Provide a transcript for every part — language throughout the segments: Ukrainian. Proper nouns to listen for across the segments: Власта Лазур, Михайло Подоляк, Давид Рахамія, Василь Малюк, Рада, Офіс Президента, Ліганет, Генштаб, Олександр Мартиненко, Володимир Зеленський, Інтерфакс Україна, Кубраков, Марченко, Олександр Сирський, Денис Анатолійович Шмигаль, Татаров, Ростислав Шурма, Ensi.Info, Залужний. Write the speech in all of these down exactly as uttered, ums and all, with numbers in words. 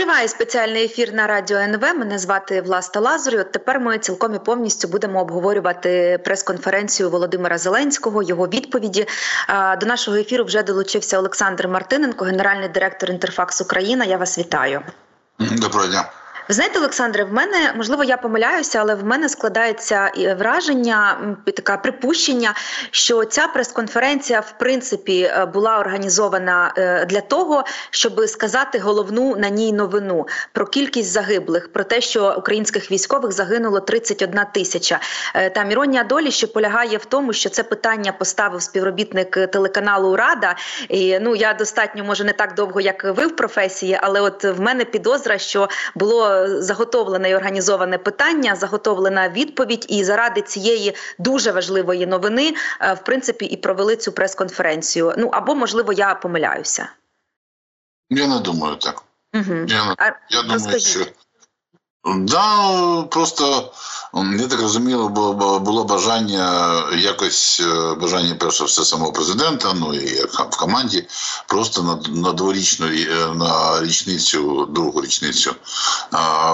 Триває спеціальний ефір на Радіо ен ве. Мене звати Власта Лазур. І от тепер ми цілком і повністю будемо обговорювати прес-конференцію Володимира Зеленського, його відповіді. До нашого ефіру вже долучився Олександр Мартиненко, генеральний директор «Інтерфакс Україна». Я вас вітаю. Доброго дня. Ви знаєте, Олександре, в мене, можливо, я помиляюся, але в мене складається враження, таке припущення, що ця прес-конференція, в принципі, була організована для того, щоб сказати головну на ній новину про кількість загиблих, про те, що українських військових загинуло тридцять одна тисяча. Там іронія долі ще полягає в тому, що це питання поставив співробітник телеканалу «Рада». І, ну, я достатньо, може, не так довго, як ви в професії, але от в мене підозра, що було заготовлене і організоване питання, заготовлена відповідь, і заради цієї дуже важливої новини, в принципі, і провели цю прес-конференцію. Ну, або, можливо, я помиляюся. Я не думаю так. Угу. Я, не... а... я думаю, Розкажіть. що... Да, просто, я так розумію, було бажання, якось бажання, перше все, самого президента, ну і в команді, просто на, на дворічну, на річницю, другу річницю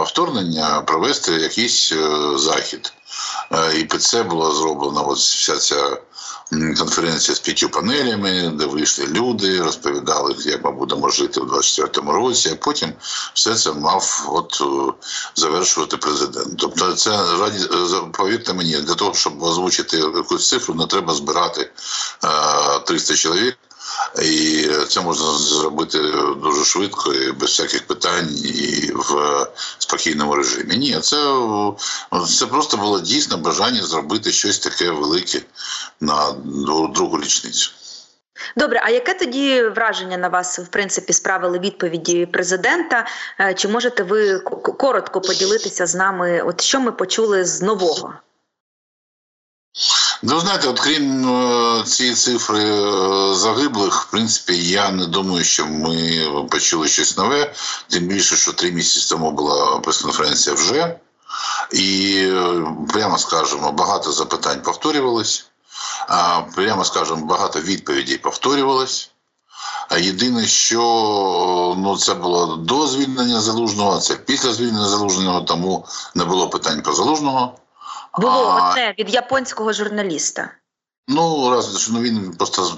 вторгнення провести якийсь захід. І під це була зроблена от вся ця конференція з п'ятью панелями, де вийшли люди, розповідали, як ми будемо жити в двадцять четвертому році, а потім все це мав от завершувати президент. Тобто це, повірте мені, для того, щоб озвучити якусь цифру, не треба збирати триста чоловік. І це можна зробити дуже швидко, і без всяких питань, і в спокійному режимі. Ні, це, це просто було дійсно бажання зробити щось таке велике на другу річницю. Добре, а яке тоді враження на вас, в принципі, справили відповіді президента? Чи можете ви коротко поділитися з нами, от що ми почули з нового? Ну, знаєте, от крім цієї цифри загиблих, в принципі, я не думаю, що ми почули щось нове. Тим більше, що три місяці тому була прес-конференція вже. І, прямо скажемо, багато запитань повторювалось. Прямо скажемо, багато відповідей повторювалось. Єдине, що ну, це було до звільнення Залужного, це після звільнення Залужного, тому не було питань про Залужного. Було а, одне від японського журналіста. Ну, раз, ну він просто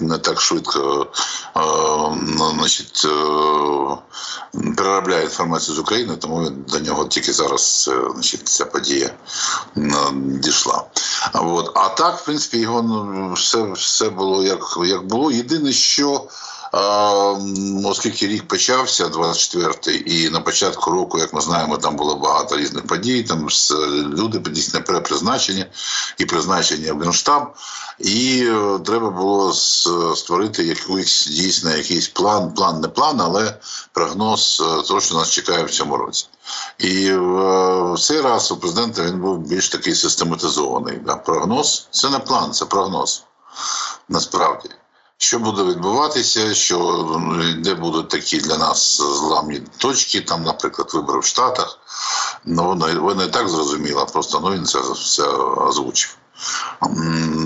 не так швидко е, значить, е, переробляє інформацію з України, тому до нього тільки зараз значить, ця подія дійшла. От. А так, в принципі, його все, все було як, як було. Єдине, що оскільки рік почався, двадцять четвертий, і на початку року, як ми знаємо, там було багато різних подій, там люди дійсно перепризначені, і призначення в Генштаб, і треба було створити якийсь, дійсно, якийсь план, план не план, але прогноз того, що нас чекає в цьому році. І в цей раз у президента він був більш такий систематизований. Прогноз – це не план, це прогноз, насправді. Що буде відбуватися, що де будуть такі для нас зламні точки, там, наприклад, вибори в Штатах. Ну, воно, воно і так зрозуміло, просто ну, він це все озвучив.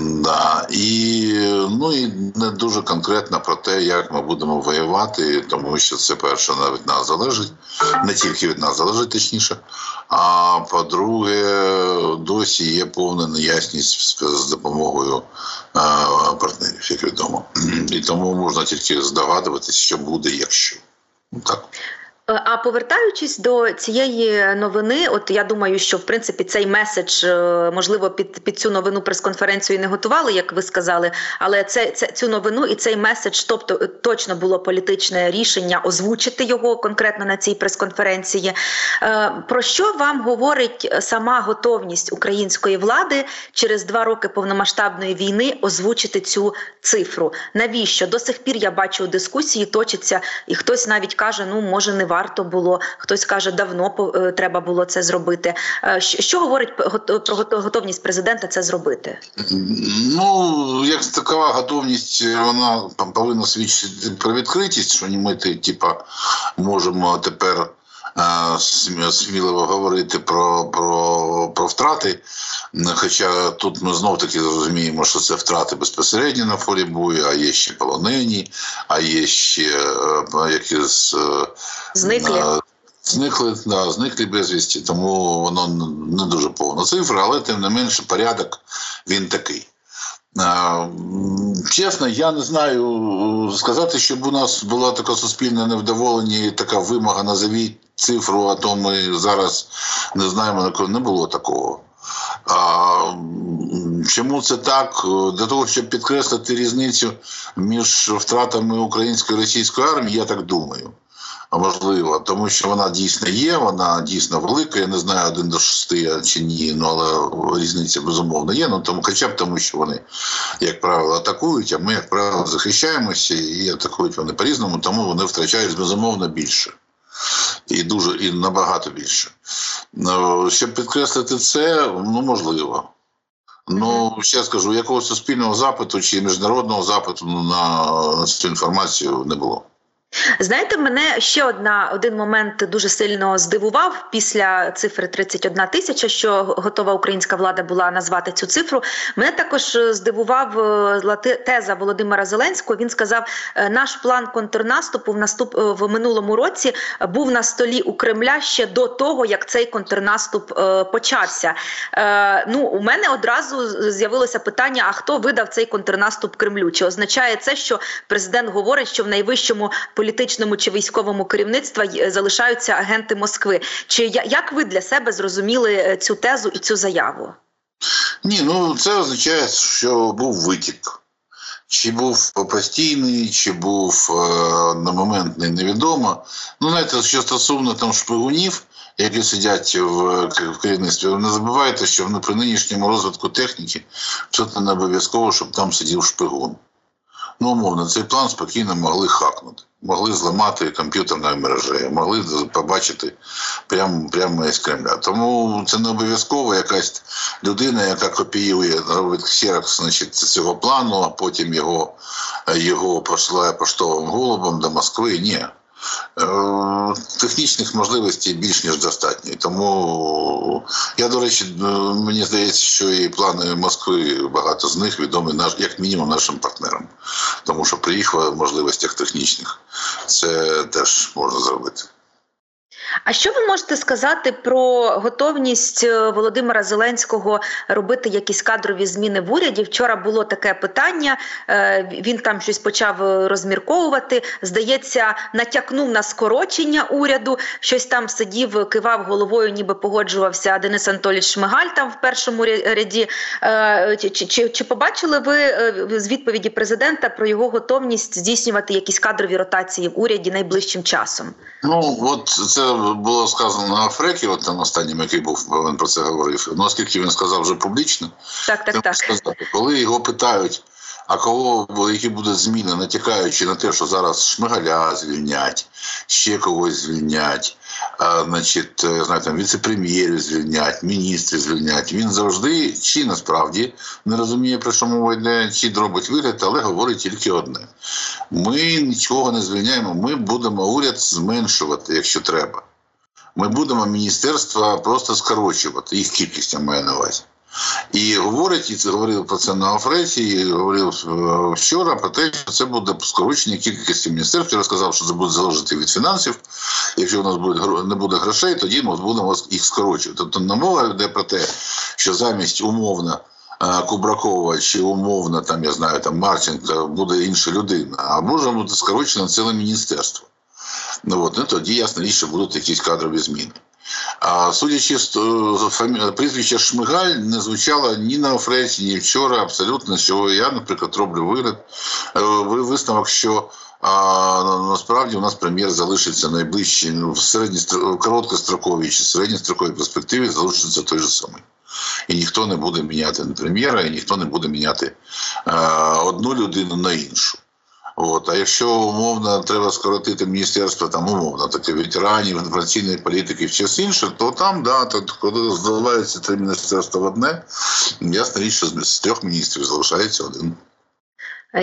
Да. І, ну, і не дуже конкретно про те, як ми будемо воювати, тому що це перше від нас залежить, не тільки від нас залежить, точніше, а по-друге, досі є повна неясність з допомогою е- партнерів, як відомо. І тому можна тільки здогадуватися, що буде, якщо. Так. А повертаючись до цієї новини, от я думаю, що в принципі цей меседж, можливо, під, під цю новину прес-конференцію і не готували, як ви сказали, але це, це цю новину і цей меседж, тобто точно було політичне рішення озвучити його конкретно на цій прес-конференції. Про що вам говорить сама готовність української влади через два роки повномасштабної війни озвучити цю цифру? Навіщо? До сих пір я бачу дискусії, точаться, і хтось навіть каже, ну, може, не важливо. Варто було, хтось каже, давно треба було це зробити. Що говорить про готовність президента це зробити? Ну, як така готовність, вона повинна свідчити про відкритість, що ми, типа, можемо тепер сміливо говорити про, про, про втрати, хоча тут ми знов-таки розуміємо, що це втрати безпосередньо на полі бою, а є ще полонені, а є ще якісь зниклі. Зникли, да, зникли безвісті, тому воно не дуже повна цифра, але тим не менше порядок він такий. Чесно, я не знаю сказати, щоб у нас була така суспільне невдоволення і така вимога назовіть цифру, а то ми зараз не знаємо, не було такого. А чому це так? Для того, щоб підкреслити різницю між втратами української і російської армії, я так думаю. Можливо, тому що вона дійсно є, вона дійсно велика, я не знаю, один до шести чи ні, ну, але різниця безумовно є, ну, тому, хоча б тому, що вони, як правило, атакують, а ми, як правило, захищаємося, і атакують вони по-різному, тому вони втрачають безумовно більше. І дуже, і набагато більше. Щоб підкреслити це, ну, можливо. Ну, ще скажу, якогось суспільного запиту чи міжнародного запиту на цю інформацію не було. Знаєте, мене ще одна, один момент дуже сильно здивував після цифри тридцять одна тисяча, що готова українська влада була назвати цю цифру. Мене також здивував теза Володимира Зеленського. Він сказав, наш план контрнаступу в, наступ, в минулому році був на столі у Кремля ще до того, як цей контрнаступ почався. Ну, у мене одразу з'явилося питання, а хто видав цей контрнаступ Кремлю? Чи означає це, що президент говорить, що в найвищому політичному чи військовому керівництві залишаються агенти Москви? Чи як ви для себе зрозуміли цю тезу і цю заяву? Ні, ну це означає, що був витік. Чи був постійний, чи був е, на момент невідомо. Ну, знаєте, що стосовно там шпигунів, які сидять в, в керівництві, не забувайте, що вони при нинішньому розвитку техніки абсолютно не обов'язково, щоб там сидів шпигун. Ну, умовно, цей план спокійно могли хакнути. Могли зламати комп'ютерною мережею, могли побачити прямо, прямо із Кремля. Тому це не обов'язково якась людина, яка копіює, робить ксерокс, значить, цього плану, а потім його, його посилає поштовим голубом до Москви. Ні. Технічних можливостей більш ніж достатньо. Тому, я, до речі, мені здається, що і плани Москви, багато з них відомі наш, як мінімум нашим партнерам. Тому що при їх можливостях технічних це теж можна зробити. А що ви можете сказати про готовність Володимира Зеленського робити якісь кадрові зміни в уряді? Вчора було таке питання, він там щось почав розмірковувати, здається, натякнув на скорочення уряду, щось там сидів, кивав головою, ніби погоджувався Денис Анатолійович Шмигаль там в першому ряді. Чи, чи, чи побачили ви з відповіді президента про його готовність здійснювати якісь кадрові ротації в уряді найближчим часом? Ну, от це було сказано на Фрекі, от там останнім, який був, він про це говорив. Ну, оскільки він сказав вже публічно, так, так, так. Сказати, коли його питають, а кого, які будуть зміни, натякаючи на те, що зараз Шмигаля звільнять, ще когось звільнять, а, значить, знає, там, віце-прем'єрів звільнять, міністрів звільнять, він завжди чи насправді не розуміє, про що мова йде, чи дробить вигляд, але говорить тільки одне. Ми нічого не звільняємо, ми будемо уряд зменшувати, якщо треба. Ми будемо міністерства просто скорочувати, їх кількість, я маю на увазі. І говорить, і це говорив про це на Афресі, і говорив вчора про те, що це буде скорочення кількості міністерств. Я розказав, що це буде залежати від фінансів. Якщо у нас буде, не буде грошей, тоді ми будемо їх скорочувати. Тобто на мова йде про те, що замість умовно Кубракова чи умовно, там, я знаю, там, Марченка буде інша людина, а може бути скорочено ціле міністерство. Ну, от, ну, тоді, ясно, що будуть якісь кадрові зміни. А судячи з прізвища Шмигаль, не звучало ні на Офресі, ні вчора, абсолютно, що я, наприклад, роблю вигляд, висновок, що а, насправді у нас прем'єр залишиться найближчі, ну, в середньо, короткостроковій чи середньостроковій перспективі залишиться той же самий. І ніхто не буде міняти прем'єра, і ніхто не буде міняти а, одну людину на іншу. От. А якщо умовно треба скоротити міністерство, там умовно таке ветеранів, інформаційної політики і все інше, то там, да, то, коли здавається три міністерства в одне, ясна річ, що з трьох міністрів залишається один.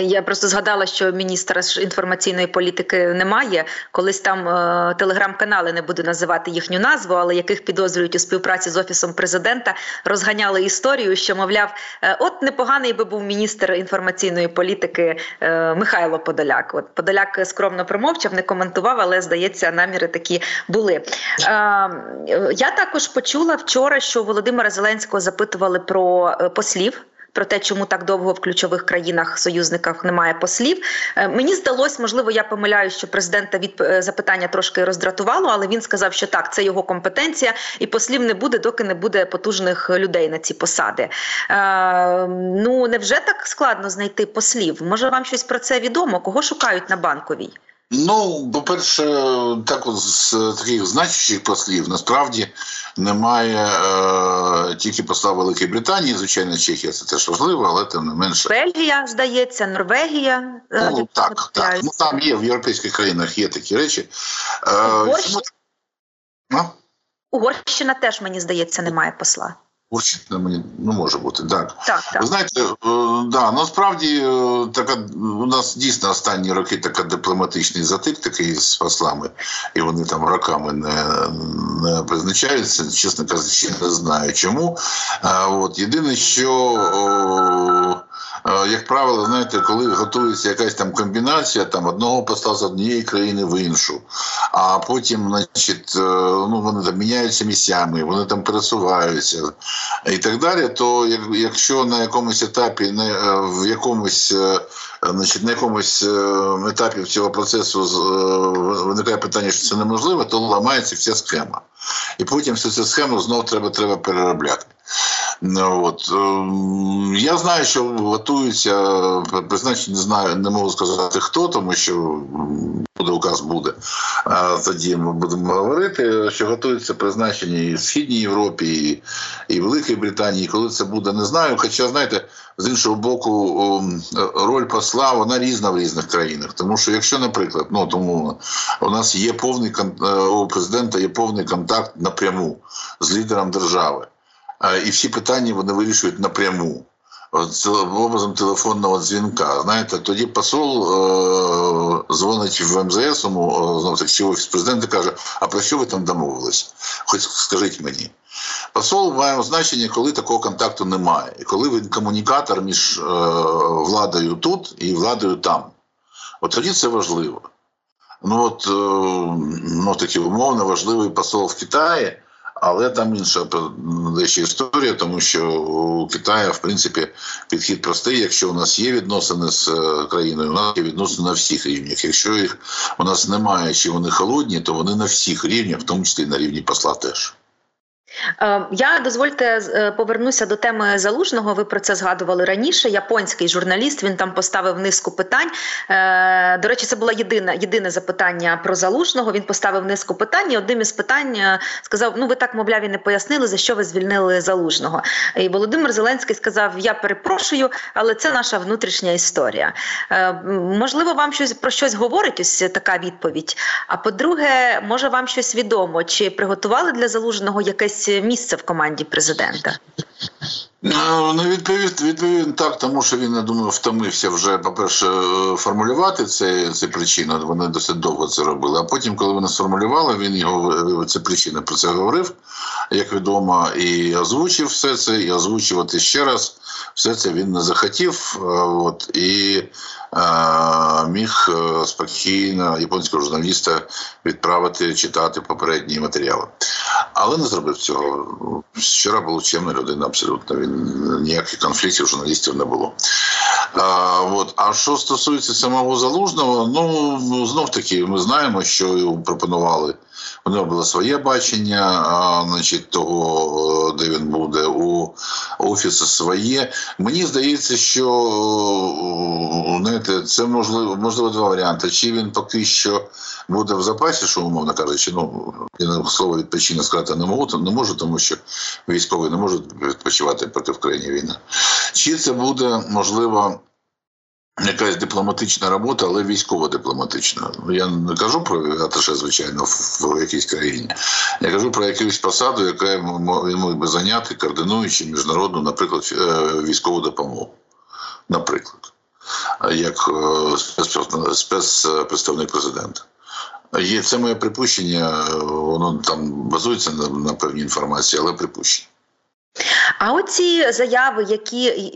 Я просто згадала, що міністра інформаційної політики немає. Колись там е, телеграм-канали, не буду називати їхню назву, але яких підозрюють у співпраці з Офісом Президента, розганяли історію, що, мовляв, е, от непоганий би був міністр інформаційної політики е, Михайло Подоляк. От Подоляк скромно промовчав, не коментував, але, здається, наміри такі були. Е, е, я також почула вчора, що Володимира Зеленського запитували про е, послів, про те, чому так довго в ключових країнах, союзниках немає послів. Мені здалось, можливо, я помиляюсь, що президента від запитання трошки роздратувало, але він сказав, що так, це його компетенція, і послів не буде, доки не буде потужних людей на ці посади. Е, ну, невже так складно знайти послів? Може, вам щось про це відомо? Кого шукають на Банковій? Ну, по-перше, так от, з таких значущих послів насправді немає е, тільки посла Великої Британії, звичайно, Чехія це теж важливо, але тим не менше. Бельгія, здається, Норвегія. Ну, так, так. Ну, там є, в європейських країнах є такі речі. Е, Угорщина. Чому... Угорщина теж, мені здається, немає посла. Угорщина, мені, ну, може бути, так. Так, так. Ви знаєте, е, да, насправді така, у нас дійсно останні роки така дипломатичний затик такий з послами, і вони там роками не, не призначаються, чесно кажучи, не знаю чому. Е, от, єдине, що, о, е, як правило, знаєте, коли готується якась там комбінація, там одного посла з однієї країни в іншу, а потім, значить, е, ну, вони там міняються місцями, вони там пересуваються, і так далі, то якщо на якомусь етапі, в якомусь, значить, на якомусь етапі цього процесу виникає питання, що це неможливо, то ламається вся схема. І потім всю цю схему знов треба, треба переробляти. От. Я знаю, що готуються, призначення не знаю, не можу сказати хто, тому що буде указ, буде, а тоді ми будемо говорити, що готуються призначення і в Східній Європі, і, і Великій Британії, коли це буде, не знаю, хоча, знаєте, з іншого боку, роль посла, вона різна в різних країнах, тому що якщо, наприклад, ну, тому у нас є повний, у президента є повний контакт напряму з лідером держави, і всі питання вони вирішують напряму, образом телефонного дзвінка. Знаєте, тоді посол е- дзвонить в ем зе ес, знову так, чи Офіс Президента, каже, а про що ви там домовилися? Хоч скажіть мені. Посол має значення, коли такого контакту немає. І коли він комунікатор між е- владою тут і владою там. От тоді це важливо. Ну от, е- ну такий умовно важливий посол в Китаї, але там інша дещо історія, тому що у Китаї, в принципі, підхід простий. Якщо у нас є відносини з країною, у нас є відносини на всіх рівнях. Якщо їх у нас немає, чи вони холодні, то вони на всіх рівнях, в тому числі і на рівні посла теж. Я, дозвольте, повернуся до теми Залужного, ви про це згадували раніше, японський журналіст, він там поставив низку питань, до речі, це було єдине, єдине запитання про Залужного, він поставив низку питань, і одним із питань сказав, ну ви так, мовляв, і не пояснили, за що ви звільнили Залужного. І Володимир Зеленський сказав, я перепрошую, але це наша внутрішня історія. Можливо, вам щось про щось говорить ось така відповідь, а по-друге, може вам щось відомо, чи приготували для Залужного якесь місце в команді президента? Ну, відповів, відповів так, тому що він, я думаю, втомився вже, по-перше, формулювати це, це причина, вони досить довго це робили, а потім, коли вони сформулювали, він його, це причина, про це говорив, як відомо, і озвучив все це, і озвучувати ще раз, все це він не захотів, от, і е, міг спокійно японського журналіста відправити, читати попередні матеріали. Але не зробив цього. Вчора була чемна людина абсолютно. Він, ніяких конфліктів журналістів не було. А, от. А що стосується самого Залужного, ну, знов-таки, ми знаємо, що йому пропонували. У нього було своє бачення, а, значить, того, де він буде, у Офісу своє. Мені здається, що, знаєте, це можливо, можливо два варіанти. Чи він поки що буде в запасі, що, умовно кажучи, ну, я слово відпочинення сказати не можу, не можу, тому що військові не можуть відпочивати проти України війни. Чи це буде, можливо, якась дипломатична робота, але військово-дипломатична. Я не кажу про аташе, звичайно, в якійсь країні. Я кажу про якусь посаду, яку він міг би зайняти, координуючи міжнародну, наприклад, військову допомогу. Наприклад. як спецпредставник президента. Є, це моє припущення, воно там базується на, на певній інформації, але припущення. А оці заяви, які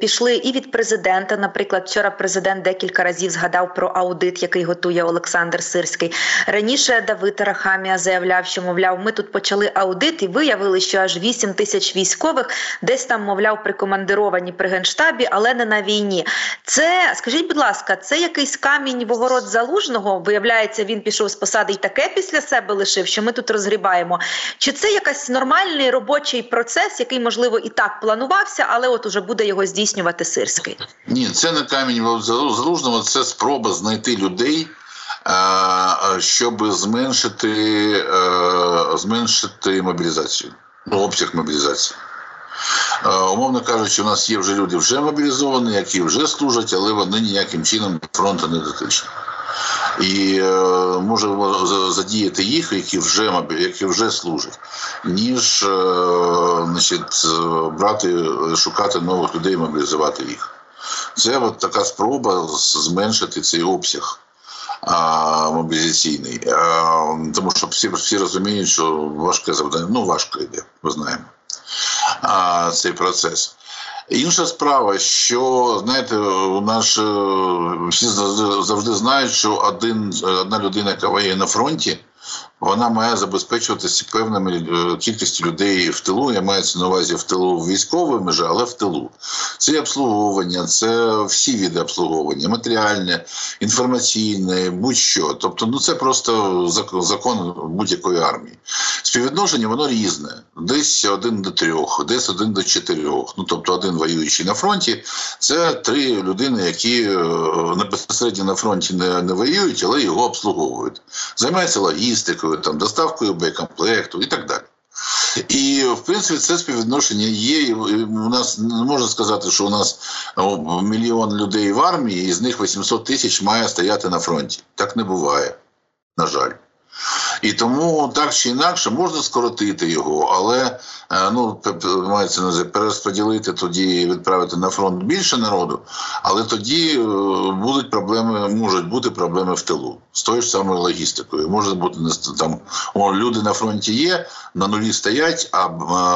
пішли і від президента, наприклад, вчора президент декілька разів згадав про аудит, який готує Олександр Сирський. Раніше Давид Рахамія заявляв, що, мовляв, ми тут почали аудит і виявили, що аж вісім тисяч військових десь там, мовляв, прикомандировані при Генштабі, але не на війні. Це, скажіть, будь ласка, це якийсь камінь в огород Залужного? Виявляється, він пішов з посади і таке після себе лишив, що ми тут розгрібаємо. Чи це якийсь нормальний робочий процес, який, можливо, і так планувався, але от уже буде його здійснювати Сирський? Ні, це не камінь Залужного, це спроба знайти людей, щоб зменшити, зменшити мобілізацію, ну, обсяг мобілізації. Умовно кажучи, у нас є вже люди вже мобілізовані, які вже служать, але вони ніяким чином фронту не дотичні. І може задіяти їх, які вже мобілі, які вже служать, ніж, значить, брати, шукати нових людей, мобілізувати їх. Це от така спроба зменшити цей обсяг а, мобілізаційний, а, тому що всі, всі розуміють, що важке завдання, ну важко йде, ми знаємо а, цей процес. Інша справа, що, знаєте, у нас всі завжди знають, що один, одна людина, яка є на фронті, вона має забезпечуватися певною кількістю людей в тилу. Я маю це на увазі в тилу військової межі, але в тилу. Це обслуговування, це всі види обслуговування, матеріальне, інформаційне, будь-що. Тобто, ну це просто закон будь-якої армії. Співвідношення воно різне. Десь один до трьох, десь один до чотирьох. Ну, тобто один воюючий на фронті – це три людини, які безпосередньо на фронті не, не воюють, але його обслуговують. Займаються логістикою, там, доставкою боєкомплекту і так далі. І, в принципі, це співвідношення є. І у нас, можна сказати, що у нас мільйон людей в армії, і з них вісімсот тисяч має стояти на фронті. Так не буває, на жаль. І тому, так чи інакше, можна скоротити його, але, ну, мається на увазі, перерозподілити тоді, відправити на фронт більше народу, але тоді будуть проблеми, можуть бути проблеми в тилу, з тою ж самою логістикою. Може бути, там, о, люди на фронті є, на нулі стоять, а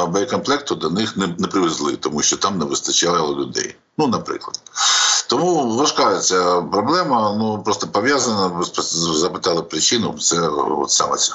боєкомплекту до них не, не привезли, тому що там не вистачало людей. Ну, наприклад. Тому важка ця проблема, ну, просто пов'язана, запитали причину, це от саме це.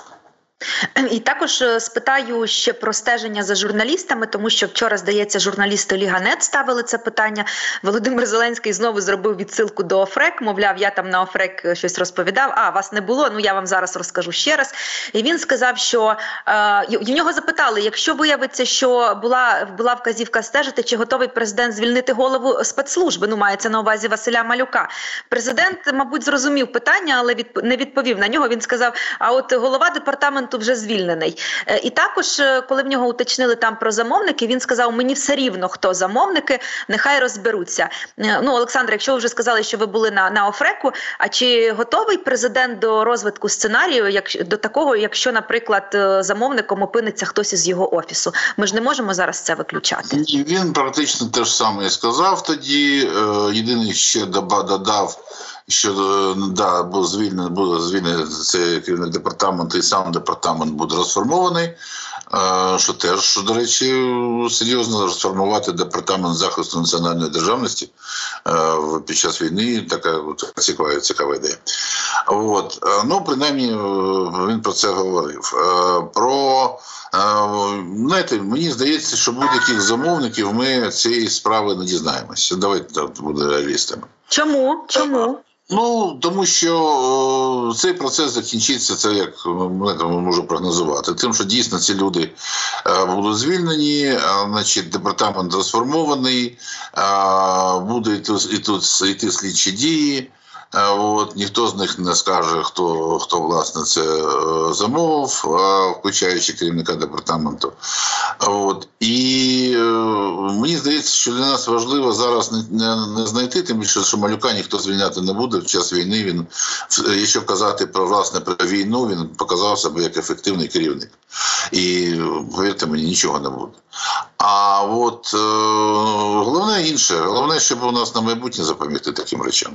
І також спитаю ще про стеження за журналістами, тому що вчора, здається, журналісти Ліганет ставили це питання. Володимир Зеленський знову зробив відсилку до ОФРЕК, мовляв, я там на ОФРЕК щось розповідав, а вас не було, ну я вам зараз розкажу ще раз. І він сказав, що, е, в нього запитали, якщо виявиться, що була, була вказівка стежити, чи готовий президент звільнити голову спецслужби, ну мається на увазі Василя Малюка. Президент, мабуть, зрозумів питання, але відп... не відповів на нього, він сказав, а от голова департаменту то вже звільнений. І також, коли в нього уточнили там про замовники, він сказав, мені все рівно, хто замовники, нехай розберуться. Ну, Олександр, якщо ви вже сказали, що ви були на, на ОФРЕКу, а чи готовий президент до розвитку сценарію, як, до такого, якщо, наприклад, замовником опиниться хтось із його офісу? Ми ж не можемо зараз це виключати. Він практично те ж саме і сказав тоді. Єдине, ще додав, що да, буде звільнений, буде звільнений цей керівник департаменту, і сам департамент буде розформований, що теж, до речі, серйозно розформувати департамент захисту національної державності під час війни, така цікава, цікава ідея. От. Ну, принаймні, він про це говорив. Про, знаєте, мені здається, що будь-яких замовників ми цієї справи не дізнаємося. Давайте будемо реалістами. Чому? Чому? Ну, тому що цей процес закінчиться, це як можу прогнозувати, тим, що дійсно ці люди будуть звільнені, значить, департамент розформований, будуть йти слідчі дії. От, ніхто з них не скаже, хто, хто власне це замовив, включаючи керівника департаменту. От, і мені здається, що для нас важливо зараз не, не, не знайти, тим більше, що Малюка ніхто звільняти не буде в час війни. Він, якщо казати про, власне, про війну, він показав себе як ефективний керівник. І, повірте мені, нічого не буде. А от е, головне інше, головне, щоб у нас на майбутнє запам'ятати таким речам.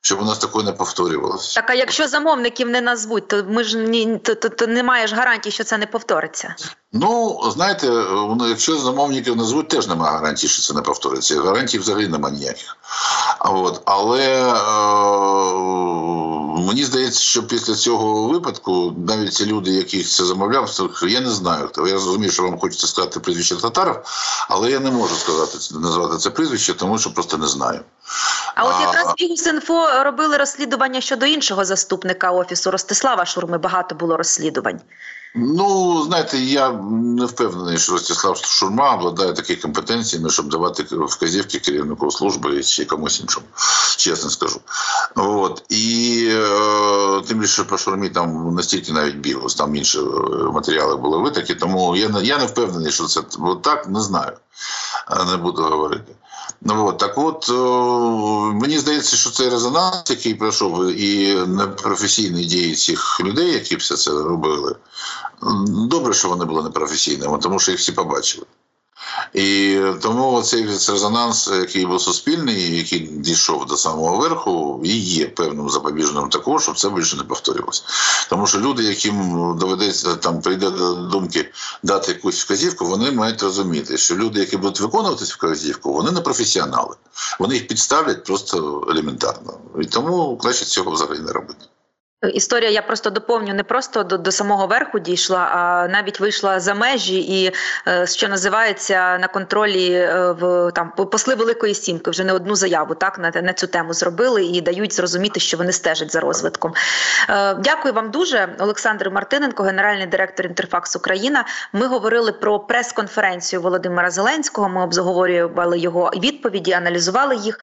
Щоб у нас такого не повторювалося. Так, а якщо замовників не назвуть, то ми ж ні, то, то, то не маєш гарантії, що це не повториться. Ну, знаєте, якщо замовників назвуть, теж немає гарантії, що це не повториться. Гарантій взагалі немає ніяких. От. Але е, мені здається, що після цього випадку, навіть ці люди, яких це замовляв, я не знаю. Я розумію, що вам хочеться сказати прізвище Татаров, але я не можу сказати, назвати це прізвище, тому що просто не знаю. А от якраз Ensi.Info робили розслідування щодо іншого заступника Офісу Ростислава Шурми, багато було розслідувань. Ну, знаєте, я не впевнений, що Ростислав Шурма обладає такими компетенціями, щоб давати вказівки керівнику служби чи комусь іншому, чесно скажу. От. І е, тим більше по Шурмі там настільки навіть бігло, там інші матеріали були витакі, тому я, я не впевнений, що це так, не знаю, не буду говорити. Ну, от, так от, о, мені здається, що цей резонанс, який пройшов, і непрофесійні дії цих людей, які все це робили, добре, що вони були непрофесійними, тому що їх всі побачили. І тому цей резонанс, який був суспільний, який дійшов до самого верху, і є певним запобіжним такого, щоб це більше не повторювалося. Тому що люди, яким доведеться, там, прийде до думки дати якусь вказівку, вони мають розуміти, що люди, які будуть виконувати цю вказівку, вони не професіонали. Вони їх підставлять просто елементарно. І тому краще цього взагалі не робити. Історія, я просто доповню, не просто до, до самого верху дійшла, а навіть вийшла за межі і, що називається, на контролі в там посли Великої Сімки вже не одну заяву так на, на цю тему зробили і дають зрозуміти, що вони стежать за розвитком. Дякую вам дуже, Олександр Мартиненко, генеральний директор Інтерфакс Україна. Ми говорили про прес-конференцію Володимира Зеленського, ми обговорювали його відповіді, аналізували їх.